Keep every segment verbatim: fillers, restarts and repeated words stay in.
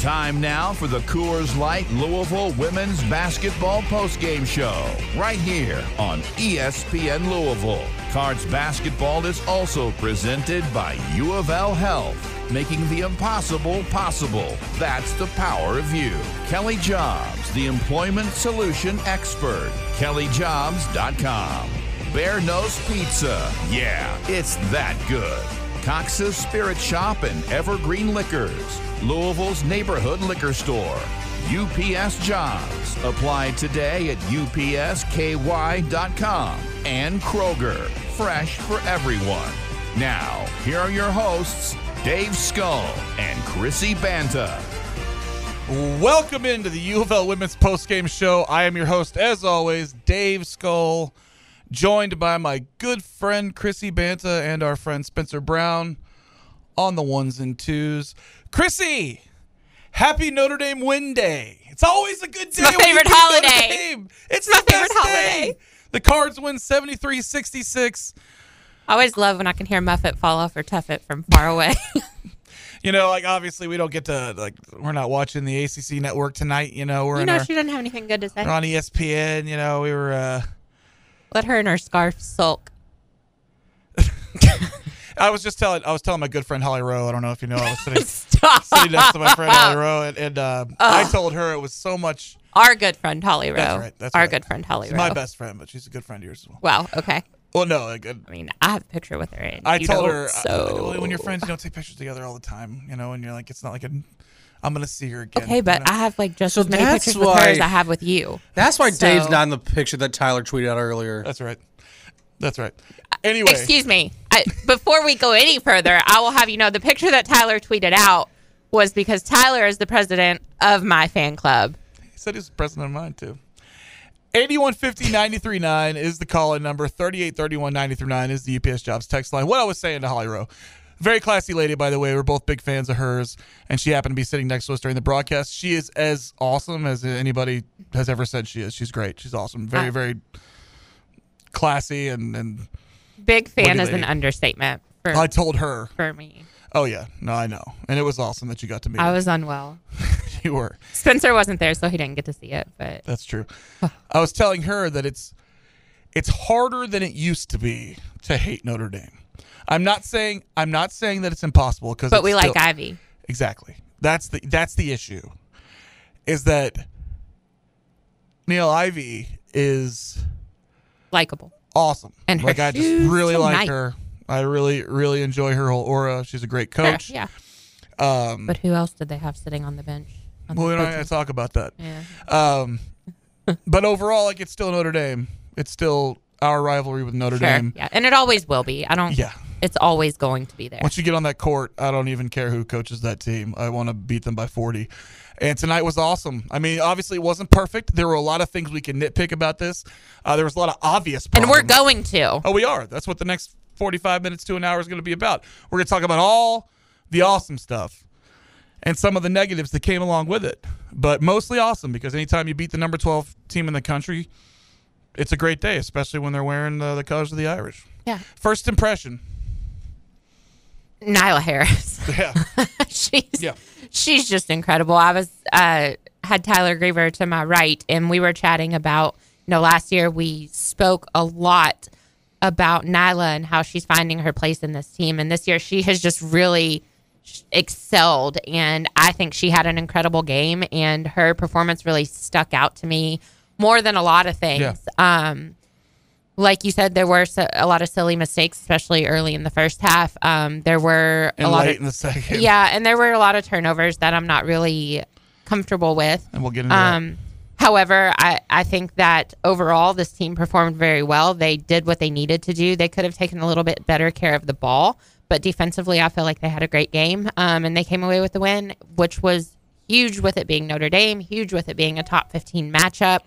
Time now for the Coors Light Louisville Women's Basketball Postgame Show, right here on E S P N Louisville. Cards basketball is also presented by U of L Health, making the impossible possible. That's the power of you. Kelly Jobs, the employment solution expert. kelly jobs dot com. Bear Nose Pizza. Yeah, it's that good. Cox's Spirit Shop and Evergreen Liquors, Louisville's neighborhood liquor store. U P S Jobs. Apply today at U P S K Y dot com. And Kroger, fresh for everyone. Now, here are your hosts, Dave Skull and Chrissy Banta. Welcome into the U of L Women's Postgame Show. I am your host, as always, Dave Skull, joined by my good friend Chrissy Banta and our friend Spencer Brown on the ones and twos. Chrissy, happy Notre Dame win day. It's always a good day. It's my favorite holiday. It's my favorite holiday. The Cards win seventy-three sixty-six. I always love when I can hear Muffet fall off or Tuffet from far away. You know, like, obviously we don't get to, like, we're not watching the A C C network tonight. You know, we're you in know our, she doesn't have anything good to say. We're on E S P N. You know, we were... Uh, Let her in her scarf sulk. I was just telling I was telling my good friend Holly Rowe. I don't know if you know. I was sitting, sitting next to my friend Holly Rowe, and, and uh, I told her it was so much. Our good friend Holly Rowe. That's right. That's Our right. good friend Holly she's Rowe. My best friend, but she's a good friend of yours as well. Wow. Okay. Well, no. Like, uh, I mean, I have a picture with her. And I you told don't, her so I, when you're friends, you don't take pictures together all the time, you know. And you're like, it's not like a. I'm going to see her again. Okay, but you know? I have like just so as many pictures why, with her as I have with you. That's why so. Dave's not in the picture that Tyler tweeted out earlier. That's right. That's right. Anyway. Excuse me. I, before we go any further, I will have you know the picture that Tyler tweeted out was because Tyler is the president of my fan club. He said he was the president of mine, too. eight one five zero nine three nine is the call-in number. thirty-eight thirty-one nine three nine is the U P S Jobs text line. What I was saying to Holly Rowe. Very classy lady, by the way. We're both big fans of hers, and she happened to be sitting next to us during the broadcast. She is as awesome as anybody has ever said she is. She's great. She's awesome. Very, uh, very classy and, and big fan is an understatement. For, I told her for me. Oh yeah, no, I know, and it was awesome that you got to meet. I her. was unwell. You were. Spencer wasn't there, so he didn't get to see it. But that's true. I was telling her that it's it's harder than it used to be to hate Notre Dame. I'm not saying I'm not saying that it's impossible because But we still, like Ivy. Exactly. That's the that's the issue. Is that Neil Ivy is likable. Awesome. And like I just really tonight. like her. I really, really enjoy her whole aura. She's a great coach. Her, yeah. Um, but who else did they have sitting on the bench? On well, the we're not gonna talk about that. Yeah. Um, but overall, like it's still Notre Dame. It's still our rivalry with Notre sure. Dame. Yeah. And it always will be. I don't yeah. It's always going to be there. Once you get on that court, I don't even care who coaches that team. I want to beat them by forty. And tonight was awesome. I mean, obviously it wasn't perfect. There were a lot of things we can nitpick about this. Uh, there was a lot of obvious problems. And we're going to. Oh, we are. That's what the next forty-five minutes to an hour is going to be about. We're going to talk about all the awesome stuff and some of the negatives that came along with it. But mostly awesome because anytime you beat the number twelve team in the country, it's a great day, especially when they're wearing the, the colors of the Irish. Yeah. First impression. Nyla Harris. Yeah. she's yeah. she's just incredible. I was uh, had Tyler Griever to my right, and we were chatting about, you know, last year we spoke a lot about Nyla and how she's finding her place in this team. And this year she has just really, excelled, and I think she had an incredible game, and her performance really stuck out to me more than a lot of things. Yeah. Um, like you said, there were a lot of silly mistakes, especially early in the first half. Um, there were and a lot late of, in the second. Yeah, and there were a lot of turnovers that I'm not really comfortable with. And we'll get into um, that. However, I, I think that overall this team performed very well. They did what they needed to do. They could have taken a little bit better care of the ball, but defensively, I feel like they had a great game, um, and they came away with the win, which was huge with it being Notre Dame, huge with it being a top fifteen matchup,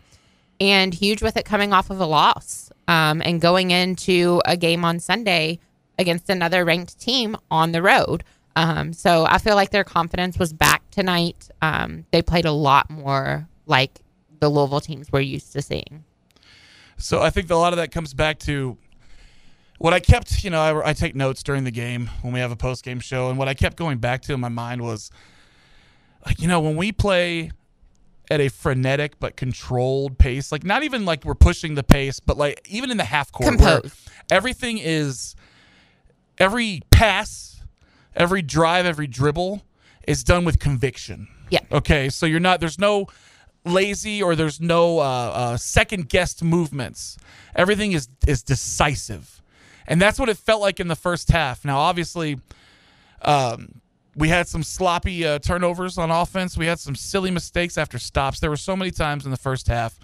and huge with it coming off of a loss um, and going into a game on Sunday against another ranked team on the road. Um, so I feel like their confidence was back tonight. Um, they played a lot more like the Louisville teams we're used to seeing. So I think a lot of that comes back to what I kept, you know, I, I take notes during the game when we have a post-game show, and what I kept going back to in my mind was, like, you know, when we play at a frenetic but controlled pace, like not even like we're pushing the pace, but like even in the half court, where everything is, every pass, every drive, every dribble is done with conviction. Yeah. Okay, so you're not, there's no lazy or there's no uh, uh, second-guessed movements. Everything is is decisive. And that's what it felt like in the first half. Now, obviously, um, we had some sloppy uh, turnovers on offense. We had some silly mistakes after stops. There were so many times in the first half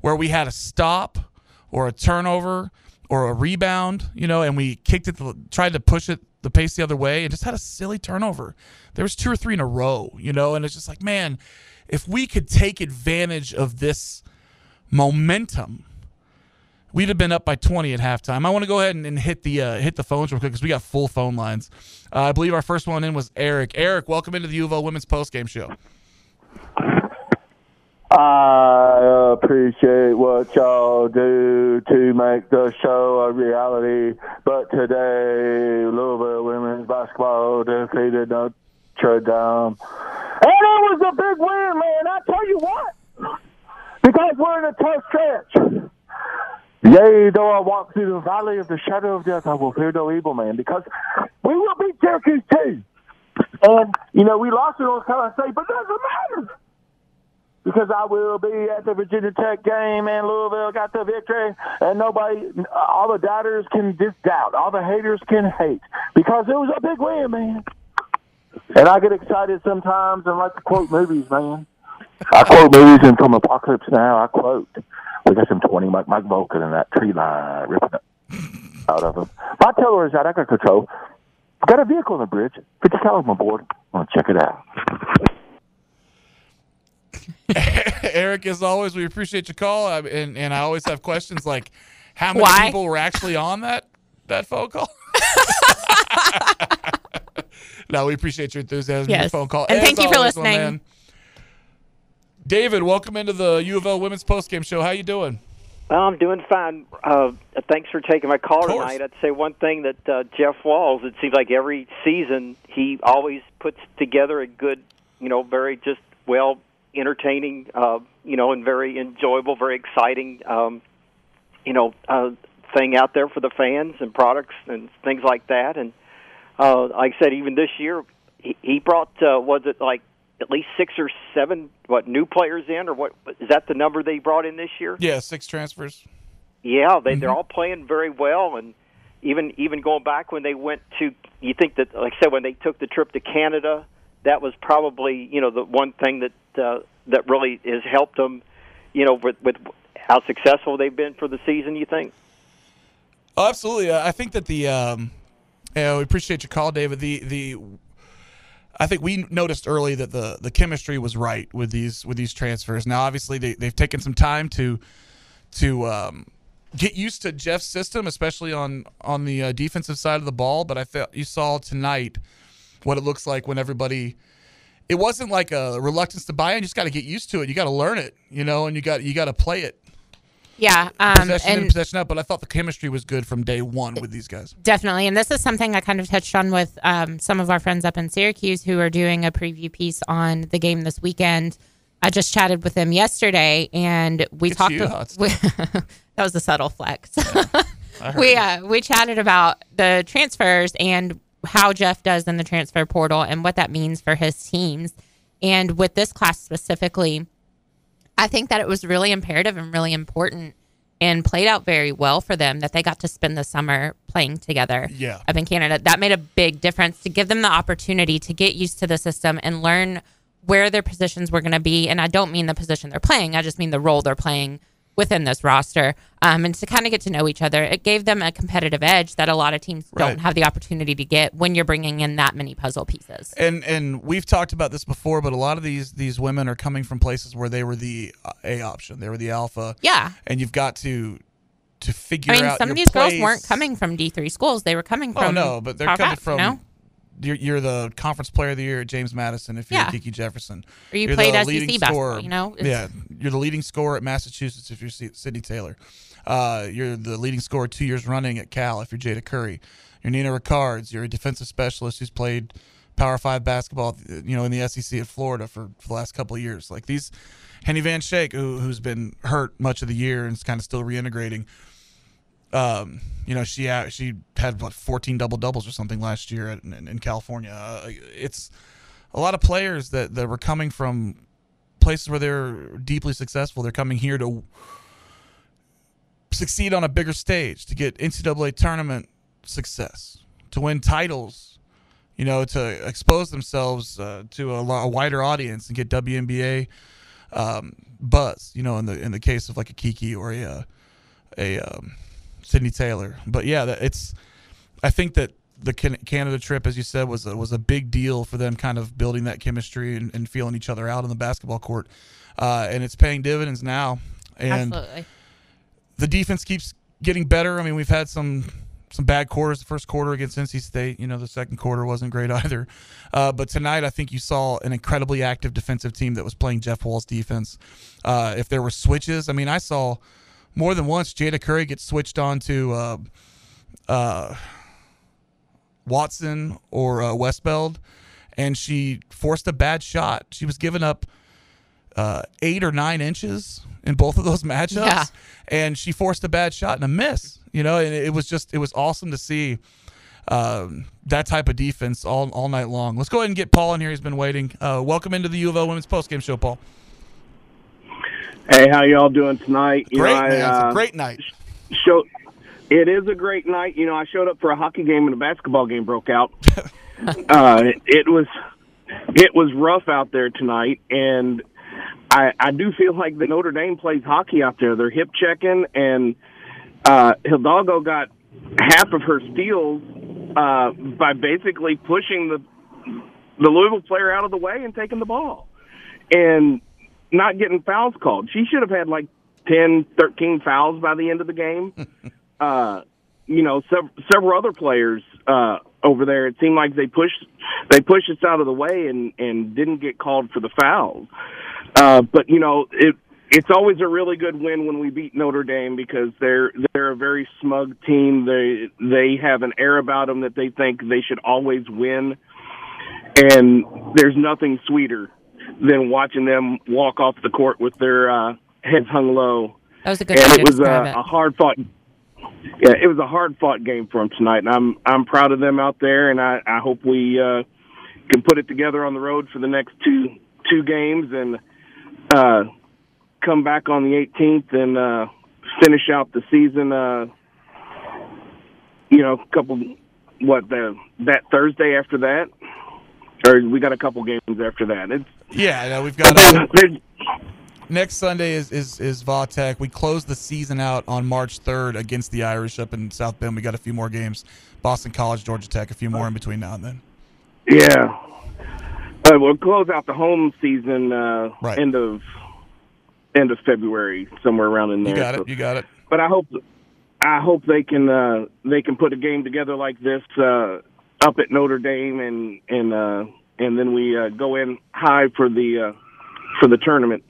where we had a stop or a turnover or a rebound, you know, and we kicked it, tried to push it the pace the other way, and just had a silly turnover. There was two or three in a row, you know, and it's just like, man, if we could take advantage of this momentum, we'd have been up by twenty at halftime. I want to go ahead and, and hit the uh, hit the phones real quick because we got full phone lines. Uh, I believe our first one in was Eric. Eric, welcome into the U of O Women's Postgame Show. I appreciate what y'all do to make the show a reality, but today Louisville women's basketball defeated Notre Dame, and it was a big win, man. I tell you what, because we're in a tough stretch. Yea, though I walk through the valley of the shadow of death, I will fear no evil, man, because we will beat Syracuse too. And, you know, we lost to North Carolina State, but it doesn't matter, because I will be at the Virginia Tech game, and Louisville got the victory, and nobody, all the doubters can just doubt, all the haters can hate, because it was a big win, man. And I get excited sometimes and like to quote movies, man. I quote movies, and from Apocalypse Now, I quote. We got some twenty Mike Mike Vulcan in that tree line, ripping it out of him. My teller is out. I got control. I got a vehicle on the bridge. fifty calories on board. I'm going to check it out. Eric, as always, we appreciate your call. I, and, and I always have questions like, how many Why? people were actually on that, that phone call? No, we appreciate your enthusiasm yes. and your phone call. And as thank you always, for listening. Man, David, welcome into the U of O Women's Postgame Show. How you doing? I'm doing fine. Uh, thanks for taking my call tonight. I'd say one thing that uh, Jeff Walz, it seems like every season he always puts together a good, you know, very just well entertaining, uh, you know, and very enjoyable, very exciting, um, you know, uh, thing out there for the fans and products and things like that. And uh, like I said, even this year, he, he brought, uh, was it like, at least six or seven, what, new players in, or what is that the number they brought in this year? Yeah, six transfers. Yeah, they, mm-hmm. they're all playing very well, and even even going back when they went to, you think that, like I said, when they took the trip to Canada, that was probably, you know, the one thing that uh, that really has helped them, you know, with, with how successful they've been for the season, you think? Oh, absolutely. I think that the, um, yeah, we appreciate your call, David. The, the, I think we noticed early that the, the chemistry was right with these with these transfers. Now, obviously, they, they've taken some time to to um, get used to Jeff's system, especially on on the uh, defensive side of the ball. But I felt you saw tonight what it looks like when everybody. It wasn't like a reluctance to buy in. You just got to get used to it. You got to learn it, you know, and you got you got to play it. Yeah, um, possession and in, possession out, but I thought the chemistry was good from day one with these guys. Definitely, and this is something I kind of touched on with um, some of our friends up in Syracuse who are doing a preview piece on the game this weekend. I just chatted with them yesterday, and we it's talked. You, about, we, that was a subtle flex. Yeah, we uh, we chatted about the transfers and how Jeff does in the transfer portal and what that means for his teams. And with this class specifically, I think that it was really imperative and really important and played out very well for them that they got to spend the summer playing together yeah. up in Canada. That made a big difference to give them the opportunity to get used to the system and learn where their positions were going to be. And I don't mean the position they're playing. I just mean the role they're playing within this roster, um, and to kind of get to know each other. It gave them a competitive edge that a lot of teams right. don't have the opportunity to get when you're bringing in that many puzzle pieces. And and we've talked about this before, but a lot of these these women are coming from places where they were the A option, they were the alpha. Yeah, and you've got to to figure out. I mean, out some of these place. girls weren't coming from D three schools; they were coming from. Oh no, but they're coming from. You know? You're, you're the conference player of the year at James Madison if you're yeah. Kiki Jefferson. Or you you're played S E C basketball, you know? It's... Yeah, you're the leading scorer at Massachusetts if you're Sydney Taylor. Uh, you're the leading scorer two years running at Cal if you're Jada Curry. You're Nina Rickards. You're a defensive specialist who's played Power five basketball, you know, in the S E C at Florida for, for the last couple of years. Like these, Henny Van Schaik, who, who's been hurt much of the year and is kind of still reintegrating. Um, you know, she she had what fourteen double doubles or something last year in, in, in California. Uh, it's a lot of players that, that were coming from places where they're deeply successful. They're coming here to succeed on a bigger stage, to get N C double A tournament success, to win titles. You know, to expose themselves uh, to a, a wider audience and get W N B A um, buzz. You know, in the in the case of like a Kiki or a a. Um, Sydney Taylor. But yeah, it's, I think that the Canada trip, as you said, was a, was a big deal for them kind of building that chemistry and, and feeling each other out on the basketball court. Uh, and it's paying dividends now. And Absolutely. The defense keeps getting better. I mean, we've had some, some bad quarters. The first quarter against N C State, you know, the second quarter wasn't great either. Uh, but tonight, I think you saw an incredibly active defensive team that was playing Jeff Walz defense. Uh, if there were switches, I mean, I saw more than once, Jada Curry gets switched on to uh, uh, Watson or uh, Westbell, and she forced a bad shot. She was giving up uh, eight or nine inches in both of those matchups, yeah. and she forced a bad shot and a miss. You know, and it was just it was awesome to see um, that type of defense all all night long. Let's go ahead and get Paul in here. He's been waiting. Uh, welcome into the U of O Women's Postgame Show, Paul. Hey, how y'all doing tonight? Great, you know, I, man. It's uh, a great night. Show, it is a great night. You know, I showed up for a hockey game and a basketball game broke out. uh, it, it was it was rough out there tonight, and I, I do feel like the Notre Dame plays hockey out there. They're hip-checking, and uh, Hidalgo got half of her steals uh, by basically pushing the, the Louisville player out of the way and taking the ball. And not getting fouls called. She should have had like ten, thirteen fouls by the end of the game. uh, you know, sev- several other players uh, over there, it seemed like they pushed they pushed us out of the way and, and didn't get called for the fouls. Uh, but, you know, it it's always a really good win when we beat Notre Dame because they're they're a very smug team. They, they have an air about them that they think they should always win. And there's nothing sweeter than watching them walk off the court with their uh, heads hung low. That was a good and it was a, it. a hard fought. Yeah, it was a hard fought game for them tonight, and I'm I'm proud of them out there, and I, I hope we uh, can put it together on the road for the next two two games and uh, come back on the eighteenth and uh, finish out the season. Uh, you know, a couple what the that Thursday after that. Or we got a couple games after that. It's, yeah, no, we've got uh, next Sunday is is is VaTech. We close the season out on March third against the Irish up in South Bend. We got a few more games: Boston College, Georgia Tech, a few more in between now and then. Yeah, uh, we'll close out the home season uh, right. end of end of February, somewhere around in there. You got it. So, you got it. But I hope I hope they can uh, they can put a game together like this. Uh, up at Notre Dame, and and uh, and then we uh, go in high for the uh, for the tournament.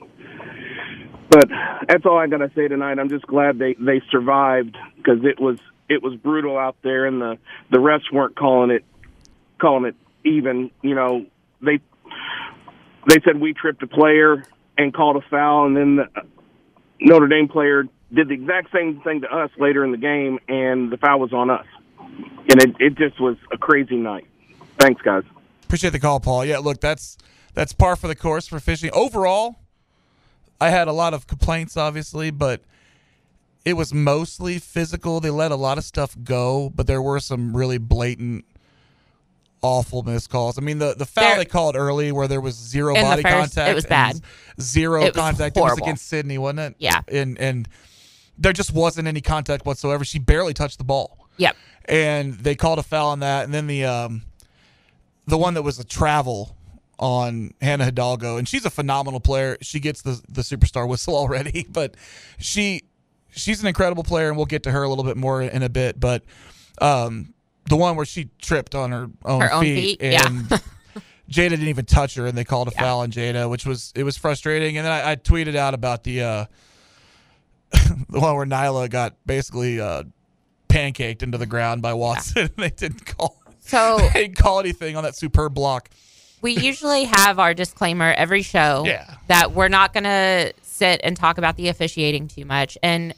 But that's all I gotta say tonight. I'm just glad they, they survived because it was it was brutal out there, and the, the refs weren't calling it calling it even. You know, they they said we tripped a player and called a foul, and then the Notre Dame player did the exact same thing to us later in the game, and the foul was on us. and it, it just was a crazy night. Thanks, guys. Appreciate the call, Paul. Yeah, look, that's that's par for the course for fishing. Overall, I had a lot of complaints, obviously, but it was mostly physical. They let a lot of stuff go, but there were some really blatant, awful missed calls. I mean, the, the foul there, they called early where there was zero body first, contact. It was bad. Zero it contact. Was it was against Sydney, wasn't it? Yeah. And, and there just wasn't any contact whatsoever. She barely touched the ball. Yep. And they called a foul on that. And then the um, the one that was a travel on Hannah Hidalgo, and she's a phenomenal player. She gets the the superstar whistle already, but she she's an incredible player, and we'll get to her a little bit more in a bit. But um, the one where she tripped on her own, her feet, own feet, and yeah. Jada didn't even touch her, and they called a yeah. foul on Jada, which was it was frustrating. And then I, I tweeted out about the uh, the one where Nyla got basically uh, pancaked into the ground by Watson. Yeah. They didn't call so they didn't call anything on that superb block. We usually have our disclaimer every show yeah. that we're not going to sit and talk about the officiating too much. And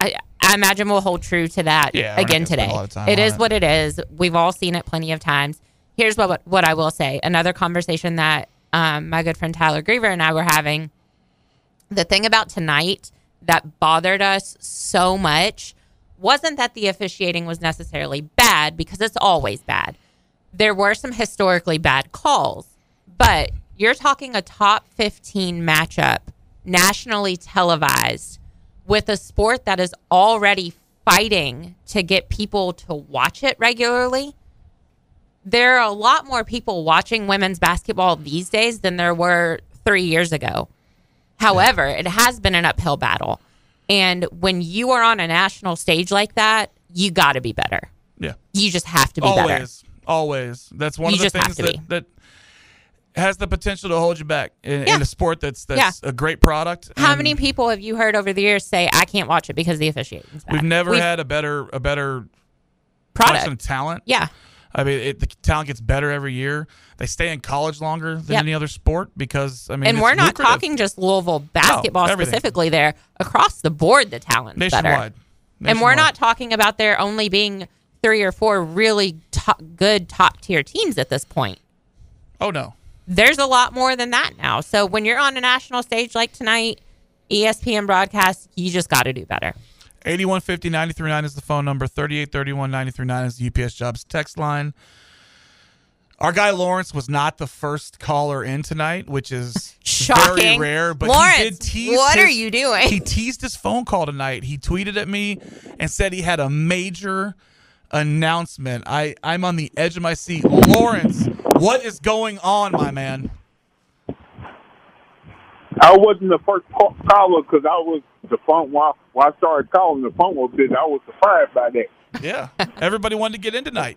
I, I imagine we'll hold true to that yeah, again today. It is it. what it is. We've all seen it plenty of times. Here's what what I will say. Another conversation that um, my good friend Tyler Griever and I were having. The thing about tonight that bothered us so much wasn't that the officiating was necessarily bad, because it's always bad. There were some historically bad calls, but you're talking a top fifteen matchup, nationally televised, with a sport that is already fighting to get people to watch it regularly. There are a lot more people watching women's basketball these days than there were three years ago. However, it has been an uphill battle. And when you are on a national stage like that, you got to be better. Yeah. You just have to be Always. better. Always. That's one you of the things that, that has the potential to hold you back in, yeah. in a sport that's that's yeah. a great product. How many people have you heard over the years say, I can't watch it because the officiating's bad? We've never We've, had a better a better product and talent. Yeah. I mean, it, the talent gets better every year. They stay in college longer than yep. any other sport because, I mean, and we're not lucrative. talking just Louisville basketball no, specifically there. Across the board, the talent's Nationwide. better. Nationwide. And we're not talking about there only being three or four really top, good top-tier teams at this point. Oh, no. There's a lot more than that now. So when you're on a national stage like tonight, E S P N broadcast, you just got to do better. eighty-one fifty, ninety-three point nine is the phone number. thirty-eight thirty-one, ninety-three point nine is the U P S Jobs text line. Our guy Lawrence was not the first caller in tonight, which is shocking. Very rare. But Lawrence, he did tease what his, are you doing? He teased his phone call tonight. He tweeted at me and said he had a major announcement. I, I'm on the edge of my seat. Lawrence, what is going on, my man? I wasn't the first caller because I was the phone. While, while I started calling, the phone was busy. I was surprised by that. Yeah. Everybody wanted to get in tonight.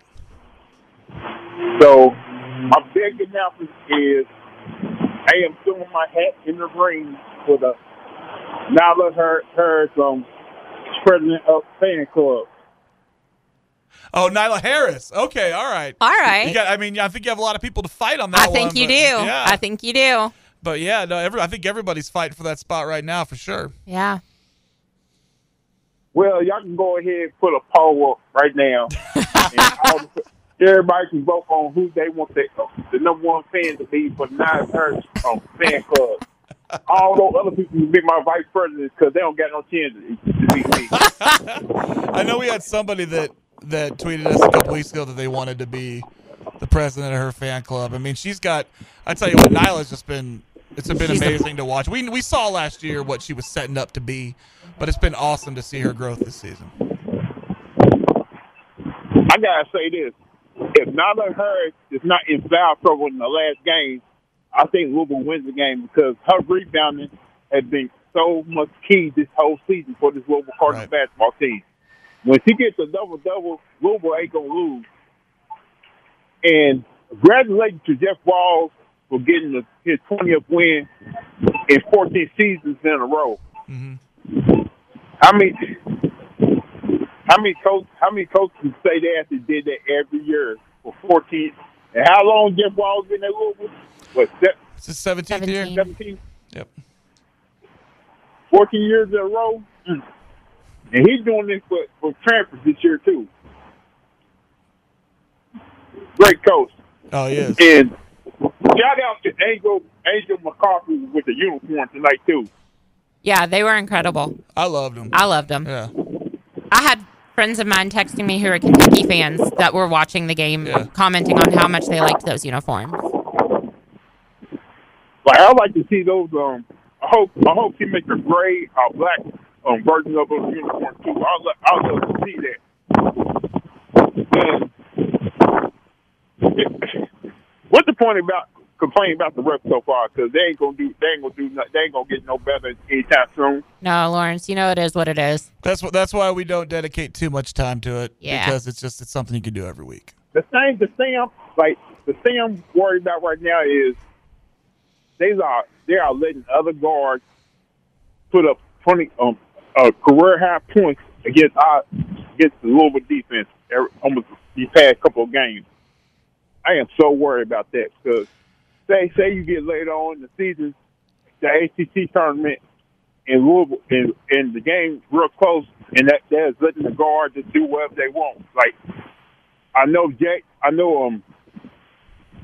So, my big announcement is I am throwing my hat in the ring for the Nyla Harris, um, president of fan club. Oh, Nyla Harris. Okay, all right. All right. You got, I mean, I think you have a lot of people to fight on that I one. I think you but, do. Yeah. I think you do. But, yeah, no, every, I think everybody's fighting for that spot right now for sure. Yeah. Well, y'all can go ahead and put a poll up right now. and all the, everybody can vote on who they want the, the number one fan to be for Nyla Harris on fan club. All those other people can be my vice president because they don't got no chance to beat me. I know we had somebody that that tweeted us a couple weeks ago that they wanted to be the president of her fan club. I mean, she's got, I tell you what, Nyla's just been, it's been she's amazing a- to watch. We we saw last year what she was setting up to be, but it's been awesome to see her growth this season. I got to say this. If Nyla Harris is not in foul trouble in the last game, I think Louisville wins the game because her rebounding has been so much key this whole season for this Louisville Cardinals right. basketball team. When she gets a double-double, Louisville ain't going to lose. And congratulations to Jeff Walz for getting the, his twentieth win in fourteen seasons in a row. Mm-hmm. How many, how many coaches, how many coaches say they actually did that every year for fourteen? And how long Jeff Walz been at Louisville? What, se- it's his seventeenth year. seventeenth Yep. fourteen years in a row? Mm. And he's doing this for, for transfers this year, too. great coach. Oh, yes. And shout out to Angel Angel McCarthy with the uniform tonight, too. Yeah, they were incredible. I loved them. I loved them. Yeah. I had friends of mine texting me who are Kentucky fans that were watching the game, yeah. commenting on how much they liked those uniforms. Like, I like to see those. Um, I hope I hope she makes a gray or black um, version of those uniforms, too. I would love to see that. And it, what's the point about complaining about the refs so far? Because they ain't gonna do, they ain't gonna do, nothing, they ain't gonna get no better anytime soon. No, Lawrence, you know it is what it is. That's what. That's why we don't dedicate too much time to it. Yeah. Because it's just it's something you can do every week. The thing, the thing I'm like, the thing I'm worried about right now is they are they are letting other guards put up twenty um uh, career high points against our against the Louisville defense every, almost these past couple of games. I am so worried about that because. Say say you get later on in the season, the A C C tournament in Louisville, and, and the game's real close, and that that's letting the guards just do whatever they want. Like I know Jake, I know um,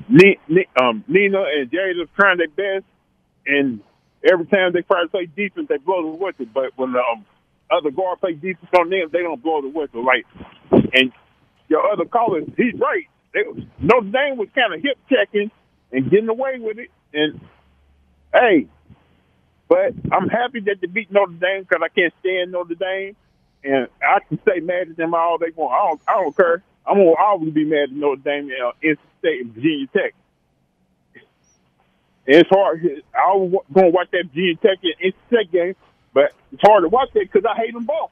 Ni, Ni, um Nina and Jada trying their best, and every time they try to play defense, they blow the whistle. But when the um, other guard play defense on them, they don't blow the whistle. Like and your other caller, he's right. They, Notre Dame was kind of hip checking. And getting away with it, and hey, but I'm happy that they beat Notre Dame because I can't stand Notre Dame, and I can stay mad at them all they want. I don't, I don't care. I'm gonna always be mad at Notre Dame and uh, N C State and Virginia Tech. And it's hard. I'm gonna watch that Virginia Tech and N C State game, but it's hard to watch that because I hate them both.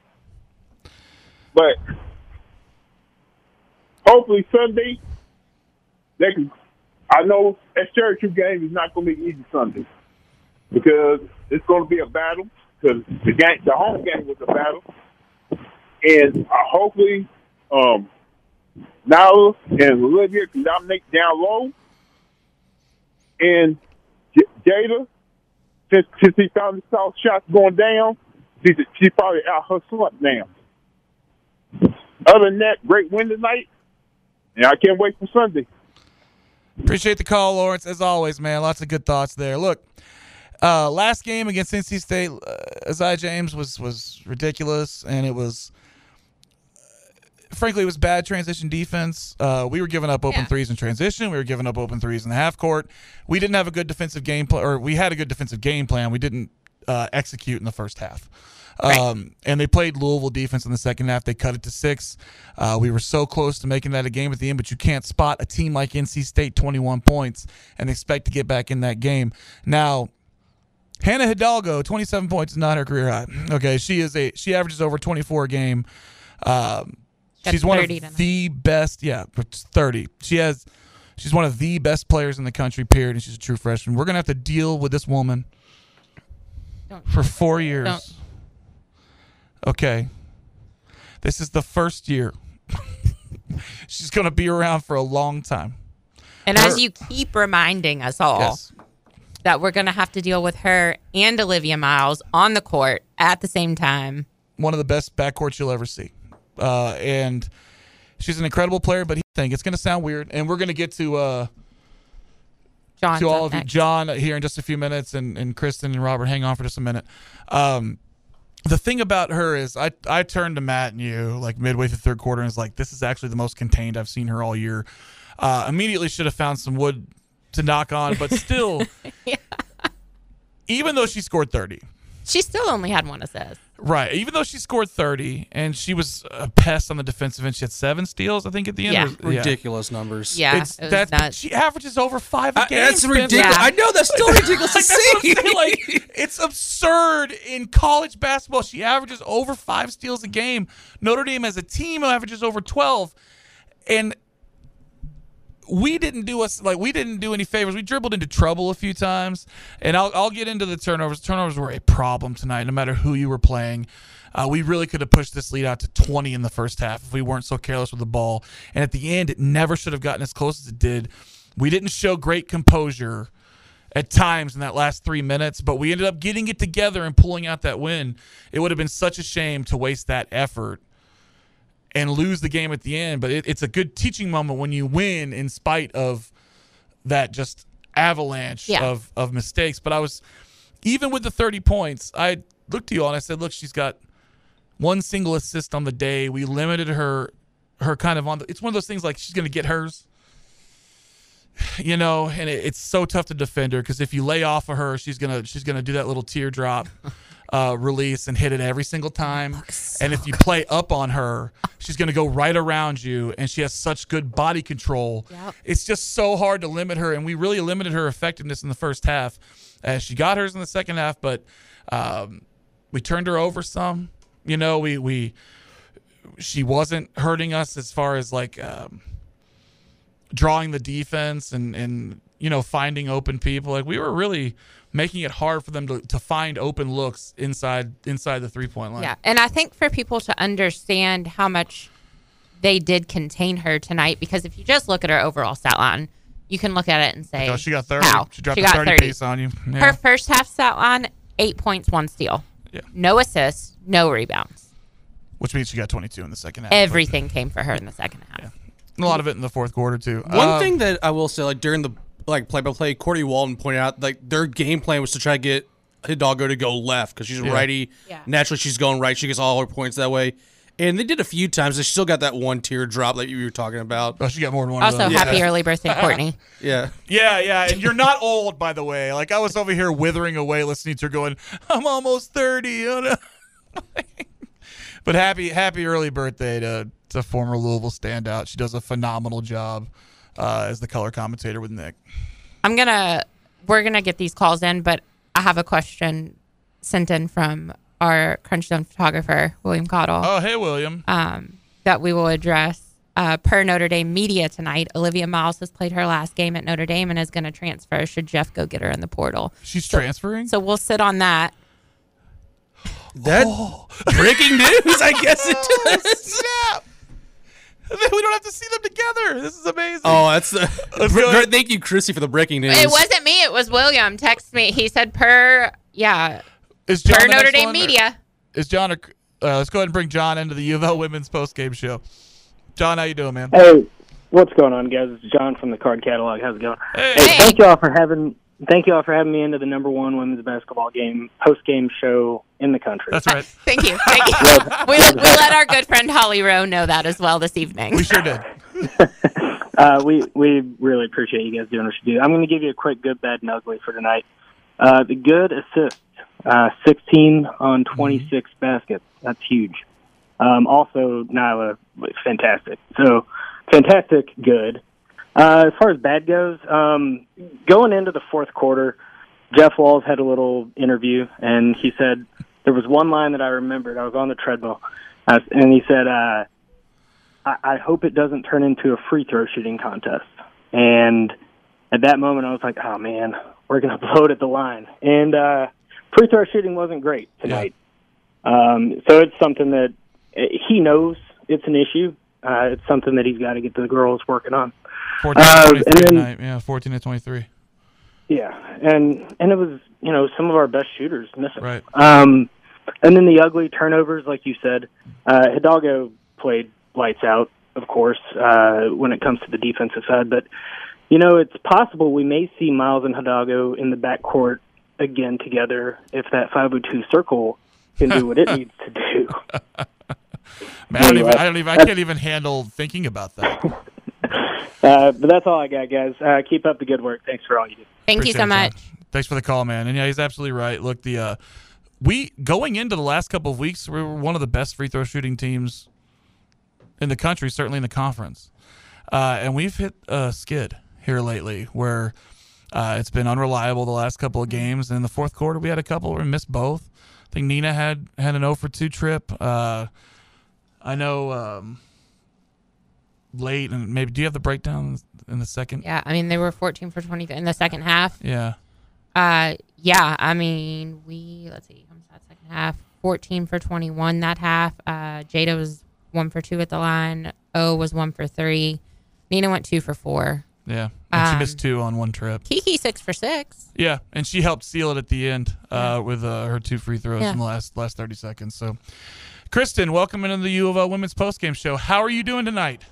But hopefully Sunday they can. I know that Syracuse game is not going to be easy Sunday because it's going to be a battle because the game, the home game was a battle. And uh, hopefully um, Nyla and Olivia can dominate down low. And J- Jada, since, since he found the south shots going down, she's, she's probably out her slump now. Other than that, great win tonight. And I can't wait for Sunday. Appreciate the call, Lawrence, as always, man. Lots of good thoughts there. Look, uh, last game against N C State, uh, Isaiah James was was ridiculous, and it was, uh, frankly, it was bad transition defense. Uh, we were giving up open yeah. threes in transition. We were giving up open threes in the half court. We didn't have a good defensive game plan, or we had a good defensive game plan. We didn't uh, execute in the first half. Right. Um, and they played Louisville defense in the second half. They cut it to six. Uh, we were so close to making that a game at the end, but you can't spot a team like N C State twenty-one points and expect to get back in that game. Now, Hannah Hidalgo, twenty-seven points is not her career high. Okay, she is a she averages over twenty-four a game. Um, she's one of the best. Yeah, thirty. She has. She's one of the best players in the country. Period. And she's a true freshman. We're gonna have to deal with this woman don't, for four years. Don't. Okay, this is the first year. She's going to be around for a long time. And her, as you keep reminding us all yes. that we're going to have to deal with her and Olivia Miles on the court at the same time. One of the best backcourts you'll ever see. Uh, and she's an incredible player, but he think it's going to sound weird. And we're going to get to uh, John's to all of next. you, John, here in just a few minutes, and, and Kristen and Robert, hang on for just a minute. Um The thing about her is I, I turned to Matt and you like midway through the third quarter and was like, this is actually the most contained I've seen her all year. Uh, immediately should have found some wood to knock on, but still, yeah. even though she scored thirty. She still only had one assist. Right. Even though she scored thirty and she was a pest on the defensive end, she had seven steals, I think, at the end. Yeah. Or, ridiculous yeah. numbers. Yeah. It's, it that's, nuts. She averages over five a I, game. That's ridiculous. Yeah. I know. That's still ridiculous to see. Like, it's absurd. In college basketball, she averages over five steals a game. Notre Dame as a team averages over twelve. And we didn't do us like we didn't do any favors. We dribbled into trouble a few times, and I'll I'll get into the turnovers. Turnovers were a problem tonight, no matter who you were playing. Uh, we really could have pushed this lead out to twenty in the first half if we weren't so careless with the ball. And at the end, it never should have gotten as close as it did. We didn't show great composure at times in that last three minutes, but we ended up getting it together and pulling out that win. It would have been such a shame to waste that effort and lose the game at the end. But it, it's a good teaching moment when you win in spite of that just avalanche yeah. of, of mistakes. But I was, even with the thirty points, I looked to you all and I said, look, she's got one single assist on the day. We limited her, her kind of on the, it's one of those things like she's going to get hers, you know, and it, it's so tough to defend her. Cause if you lay off of her, she's going to, she's going to do that little teardrop uh, release and hit it every single time. So and if you play up on her, she's going to go right around you, and she has such good body control. Yep. It's just so hard to limit her. And we really limited her effectiveness in the first half as she got hers in the second half, but um, we turned her over some, you know, we, we, she wasn't hurting us as far as like, um, drawing the defense and, and, you know, finding open people. Like, we were really making it hard for them to, to find open looks inside, inside the three point line. Yeah. And I think for people to understand how much they did contain her tonight, because if you just look at her overall stat line, you can look at it and say, oh, she got thirty. Wow. She dropped she a thirty piece on you. Yeah. Her first half stat line, eight points, one steal, yeah. no assists, no rebounds. Which means she got twenty-two in the second half. Everything but, came for her in the second half. Yeah. A lot of it in the fourth quarter too. One um, thing that I will say, like during the like play-by-play, Courtney Walden pointed out like their game plan was to try to get Hidalgo to go left because she's yeah. righty. Yeah. Naturally, she's going right. She gets all her points that way. And they did a few times. They still got that one teardrop that you were talking about. Oh, she got more than one. Also, of happy yeah. early birthday, Courtney. yeah. Yeah, yeah. And you're not old, by the way. Like, I was over here withering away listening to her going, I'm almost thirty. Oh, no. But happy happy early birthday to, to former Louisville standout. She does a phenomenal job uh, as the color commentator with Nick. I'm going to – we're going to get these calls in, but I have a question sent in from – our Crunch Zone photographer, William Cottle. Oh, hey, William. Um, that we will address. Uh, per Notre Dame media tonight, Olivia Miles has played her last game at Notre Dame and is going to transfer should Jeff go get her in the portal. She's so, transferring? So we'll sit on that. That oh. Breaking news, I guess it is. Yeah. We don't have to see them together. This is amazing. Oh, that's the. Uh, thank you, Chrissy, for the breaking news. It wasn't me. It was William. Text me. He said per, yeah. Is John for Notre Dame media. Is John? Uh, let's go ahead and bring John into the U of L Women's Post Game Show. John, how you doing, man? Hey, what's going on, guys? It's John from the Card Catalog. How's it going? Hey, hey, hey. thank you all for having thank you all for having me into the number one women's basketball game post game show in the country. That's right. thank you. Thank you. we, we let our good friend Holly Rowe know that as well this evening. We sure did. uh, we we really appreciate you guys doing what you do. I'm going to give you a quick good, bad, and ugly for tonight. Uh, the good assist. Uh, sixteen on twenty-six mm-hmm. baskets. That's huge. Um, also, Nyla, fantastic. So, fantastic, good. Uh, as far as bad goes, um, going into the fourth quarter, Jeff Walz had a little interview, and he said, there was one line that I remembered. I was on the treadmill, uh, and he said, uh, I-, I hope it doesn't turn into a free throw shooting contest. And at that moment, I was like, oh, man, we're going to blow it at the line. And, uh, free throw shooting wasn't great tonight. Yeah. Um, so it's something that he knows it's an issue. Uh, it's something that he's got to get the girls working on. fourteen to twenty-three. Yeah, and and it was, you know, some of our best shooters missing. Right. Um, and then the ugly turnovers, like you said. Uh, Hidalgo played lights out, of course, uh, when it comes to the defensive side. But, you know, it's possible we may see Miles and Hidalgo in the backcourt again together if that five oh two circle can do what it needs to do. Man, anyway, I don't even, I, don't even, I can't even handle thinking about that. uh, but that's all I got, guys. Uh, keep up the good work. Thanks for all you do. Thank Appreciate you so much. John. Thanks for the call, man. And yeah, he's absolutely right. Look, the uh, we going into the last couple of weeks, we were one of the best free throw shooting teams in the country, certainly in the conference. Uh, and we've hit a skid here lately where Uh, it's been unreliable the last couple of games. And in the fourth quarter, we had a couple where we missed both. I think Nina had, had an oh for two trip. Uh, I know um, late, and maybe, do you have the breakdown in the second? Yeah, I mean, they were fourteen for twenty in the second half. Yeah. Uh, yeah, I mean, we, let's see, comes that second half, fourteen for twenty-one that half. Uh, Jada was one for two at the line. O was one for three. Nina went two for four. Yeah, and um, she missed two on one trip. Kiki six for six. Yeah, and she helped seal it at the end uh, yeah. with uh, her two free throws yeah. in the last last thirty seconds. So, Kristen, welcome into the U of O Women's Postgame Show. How are you doing tonight?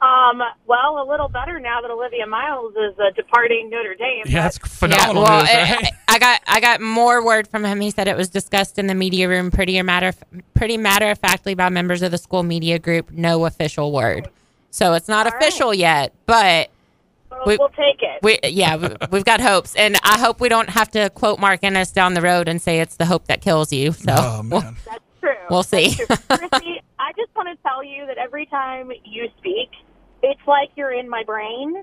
Um, well, a little better now that Olivia Miles is uh, departing Notre Dame. Yeah, that's phenomenal. Yeah, well, news, right? it, I got I got more word from him. He said it was discussed in the media room, pretty matter pretty matter of factly by members of the school media group. No official word, so it's not All official right. yet. But well, we, we'll take it. We, yeah, we, we've got hopes, and I hope we don't have to quote Mark Ennis down the road and say it's the hope that kills you. So oh, man. We'll, that's true. We'll see. True. Chrissy, I just want to tell you that every time you speak, it's like you're in my brain,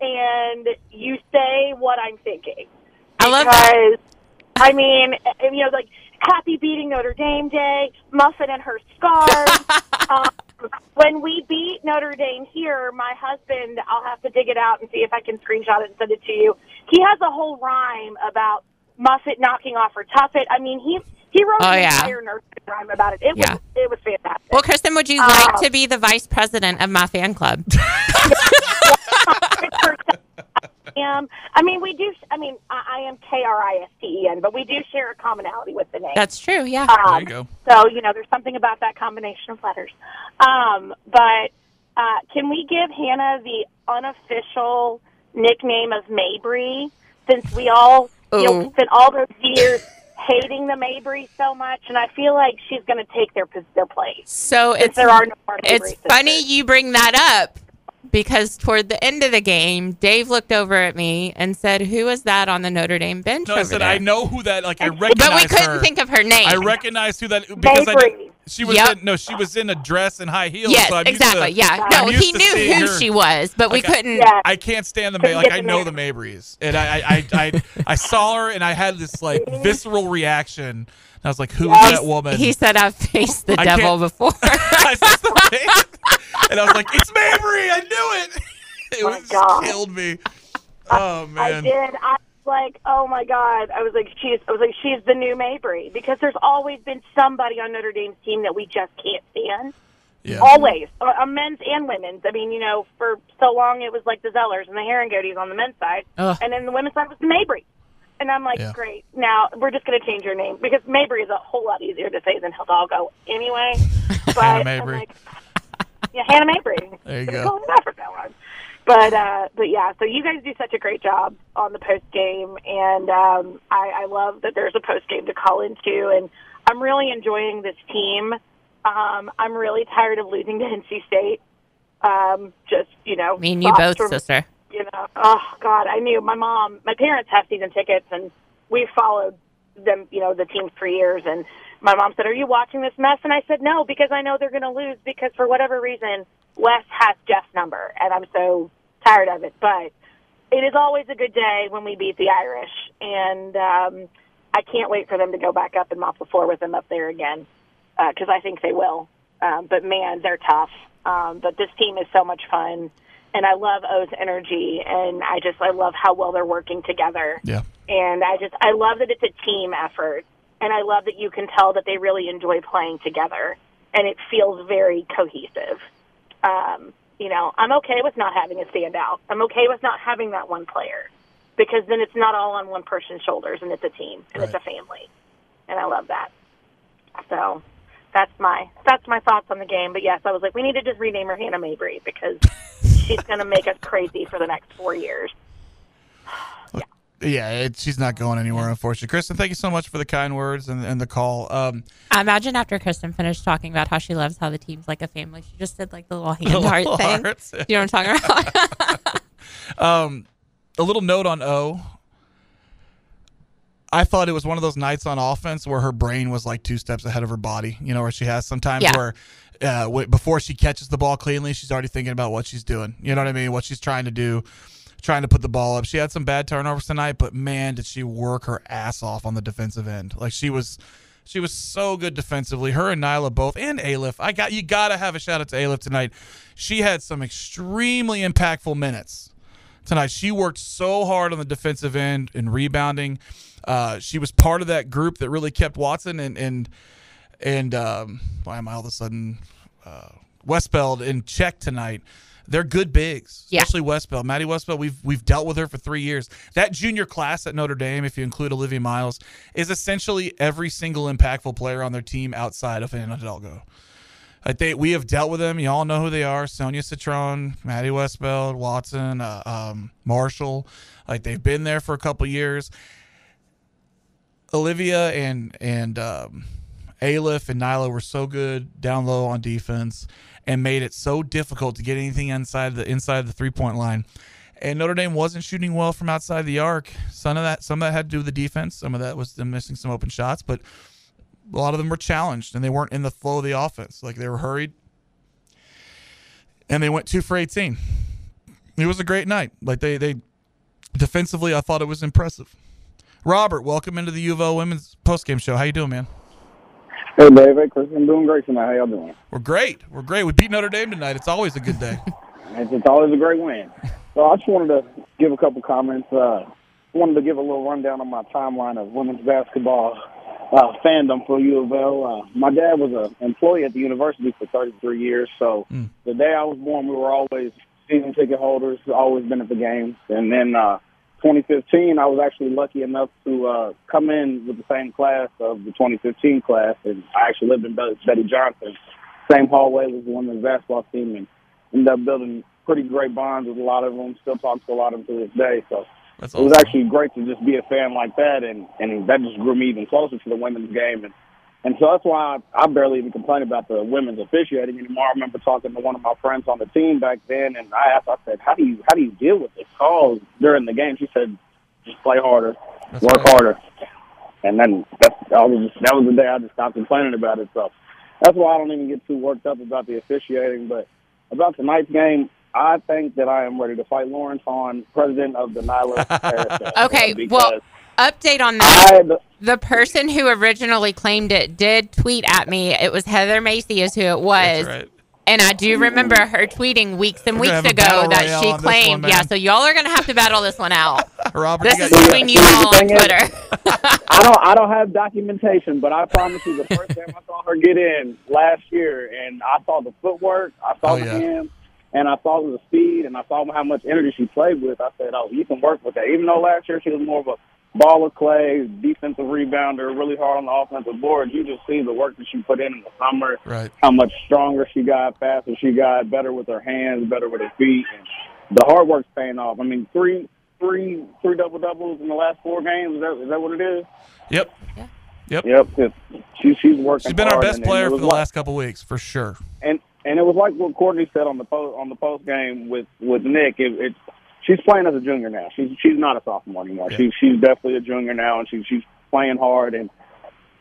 and you say what I'm thinking. I love that. I mean, you know, like, happy beating Notre Dame Day, Muffin and her scarf. um, when we beat Notre Dame here, my husband, I'll have to dig it out and see if I can screenshot it and send it to you. He has a whole rhyme about Muffet knocking off her tuffet. I mean, he... He wrote oh, an yeah. entire nursery rhyme about it. It yeah. was it was fantastic. Well, Kristen, would you um, like to be the vice president of my fan club? um, I mean, we do. I mean, I, I am K R I S T E N, but we do share a commonality with the name. That's true. Yeah. Um, there you go. So you know, there's something about that combination of letters. Um, but uh, can we give Hannah the unofficial nickname of Mabry, since we all Ooh. you know spent all those years hating the Mabry so much, and I feel like she's going to take their their place. So it's there are no more Mabry It's funny sisters. You bring that up, because toward the end of the game, Dave looked over at me and said, "Who is that on the Notre Dame bench?" No, I said, there? "I know who that. Like I recognize." But we couldn't her. think of her name. I recognized who that because I, she was yep. in, no, she was in a dress and high heels. Yes, so I'm exactly. To, yeah, I'm no, he knew who her. she was, but like, we couldn't. Yeah. I can't stand the Mabry. Like I know the Mabrys, and I, I, I, I, I saw her, and I had this like visceral reaction. I was like, "Who yeah. is that woman?" He said, "I've faced the I devil before." I faced the face, and I was like, "It's Mabry! I knew it!" It was, just killed me. Oh man! I did. I was like, "Oh my god!" I was like, "She's," I was like, "She's the new Mabry," because there's always been somebody on Notre Dame's team that we just can't stand. Yeah. Always, uh, men's and women's. I mean, you know, for so long it was like the Zellers and the Herringotes on the men's side, Ugh. and then the women's side was the Mabry. And I'm like, yeah. great. Now we're just going to change your name because Mabry is a whole lot easier to say than Hidalgo anyway. But Hannah Mabry. Like, yeah, Hannah Mabry. There you but go. For that one. But, uh, but yeah, so you guys do such a great job on the post game. And um, I, I love that there's a post game to call into. And I'm really enjoying this team. Um, I'm really tired of losing to N C State. Um, just, you know. Me and you both, from- sister. You know, oh, God, I knew my mom, my parents have season tickets, and we followed them, you know, the team for years. And my mom said, "Are you watching this mess?" And I said, "No, because I know they're going to lose because for whatever reason, Wes has Jeff's number, and I'm so tired of it." But it is always a good day when we beat the Irish, and um, I can't wait for them to go back up and mop the floor with them up there again because uh, I think they will. Um, but, man, they're tough. Um, but this team is so much fun. And I love O's energy, and I just I love how well they're working together. Yeah. And I just I love that it's a team effort, and I love that you can tell that they really enjoy playing together, and it feels very cohesive. Um, you know, I'm okay with not having a standout. I'm okay with not having that one player, because then it's not all on one person's shoulders, and it's a team, and right. it's a family, and I love that. So that's my that's my thoughts on the game. But yes, I was like, we need to just rename her Hannah Mabry because. She's going to make us crazy for the next four years. Yeah, yeah it, she's not going anywhere, unfortunately. Kristen, thank you so much for the kind words and, and the call. Um, I imagine after Kristen finished talking about how she loves how the team's like a family, she just did like the little hand the heart little thing. Hearts. You know what I'm talking about? um, a little note on O. I thought it was one of those nights on offense where her brain was like two steps ahead of her body, you know, where she has sometimes yeah. where uh, w- before she catches the ball cleanly, she's already thinking about what she's doing. You know what I mean? What she's trying to do, trying to put the ball up. She had some bad turnovers tonight, but man, did she work her ass off on the defensive end. Like she was, she was so good defensively. Her and Nyla both, and Alif. I got, you got to have a shout out to Alif tonight. She had some extremely impactful minutes tonight. She worked so hard on the defensive end in rebounding. Uh, she was part of that group that really kept Watson and and and um, why am I all of a sudden uh, Westbell in check tonight? They're good bigs, especially yeah. Westbell. Maddie Westbell, we've we've dealt with her for three years. That junior class at Notre Dame, if you include Olivia Miles, is essentially every single impactful player on their team outside of Hannah Hidalgo. I think we have dealt with them. You all know who they are: Sonia Citron, Maddie Westbell, Watson, uh, um, Marshall. Like they've been there for a couple years. Olivia and and um, Alif and Nyla were so good down low on defense and made it so difficult to get anything inside the inside the three-point line. And Notre Dame wasn't shooting well from outside the arc. Some of that some of that had to do with the defense. Some of that was them missing some open shots, but a lot of them were challenged, and they weren't in the flow of the offense. Like, they were hurried, and they went two for eighteen. It was a great night. Like, they, they defensively, I thought it was impressive. Robert, welcome into the U of O Women's Postgame Show. How you doing, man? Hey, David. Chris, I'm doing great tonight. How y'all doing? We're great. We're great. We beat Notre Dame tonight. It's always a good day. it's, it's always a great win. So I just wanted to give a couple comments. Uh, wanted to give a little rundown on my timeline of women's basketball uh, fandom for U of O. Uh, my dad was an employee at the university for thirty-three years. So mm. the day I was born, we were always season ticket holders, always been at the games. And then uh, twenty fifteen, I was actually lucky enough to uh, come in with the same class of the twenty fifteen class, and I actually lived in Betty Johnson. Same hallway was the women's basketball team, and ended up building pretty great bonds with a lot of them. Still talk to a lot of them to this day. So That's awesome. It was actually great to just be a fan like that, and, and that just grew me even closer to the women's game. And, and so that's why I, I barely even complain about the women's officiating anymore. I remember talking to one of my friends on the team back then, and I asked, I said, how do you how do you deal with the calls during the game? She said, just play harder, that's work right. harder. And then that's, I was just, that was the day I just stopped complaining about it. So that's why I don't even get too worked up about the officiating. But about tonight's game, I think that I am ready to fight Lawrence on president of the Nyla Harris. Okay, well, update on that. I, the person who originally claimed it did tweet at me. It was Heather Macy is who it was. That's right. And I do remember her tweeting weeks and weeks ago that she claimed. One, yeah, so y'all are going to have to battle this one out. Robert, this is between you all on Twitter. I don't I don't have documentation, but I promise you the first time I saw her get in last year, and I saw the footwork, I saw oh, the yeah. hands, and I saw the speed, and I saw how much energy she played with. I said, oh, you can work with that. Even though last year she was more of a ball of clay, defensive rebounder, really hard on the offensive board. You just see the work that she put in in the summer, right. how much stronger she got, faster she got, better with her hands, better with her feet. And the hard work's paying off. I mean, three, three, three double-doubles in the last four games, is that, is that what it is? Yep. Yep. Yep. She, she's working She's been hard. Our best and, player and for the like, last couple weeks, for sure. And and it was like what Courtney said on the post, on the post game with, with Nick. It, it's She's playing as a junior now. She's she's not a sophomore anymore. Yeah. She's she's definitely a junior now, and she's she's playing hard. And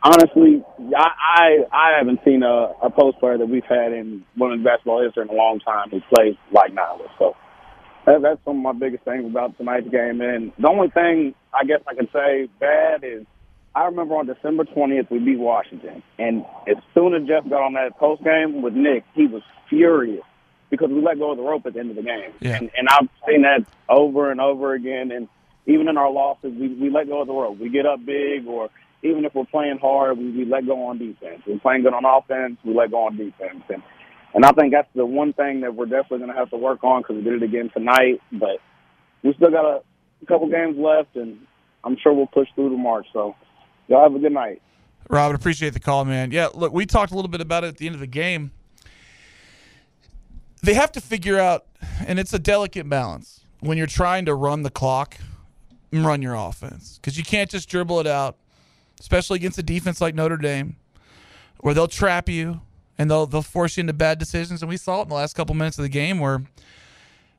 honestly, I I, I haven't seen a, a post player that we've had in women's basketball history in a long time who plays like Nyla. So that, that's one of my biggest things about tonight's game. And the only thing I guess I can say bad is I remember on December twentieth we beat Washington, and as soon as Jeff got on that post game with Nick, he was furious. Because we let go of the rope at the end of the game. Yeah. And, and I've seen that over and over again. And even in our losses, we, we let go of the rope. We get up big, or even if we're playing hard, we, we let go on defense. We're playing good on offense, we let go on defense. And, and I think that's the one thing that we're definitely going to have to work on, because we did it again tonight. But we still got a, a couple games left, and I'm sure we'll push through to March. So y'all have a good night. Robert, appreciate the call, man. Yeah, look, we talked a little bit about it at the end of the game. They have to figure out, and it's a delicate balance, when you're trying to run the clock and run your offense. Because you can't just dribble it out, especially against a defense like Notre Dame, where they'll trap you and they'll they'll force you into bad decisions. And we saw it in the last couple minutes of the game where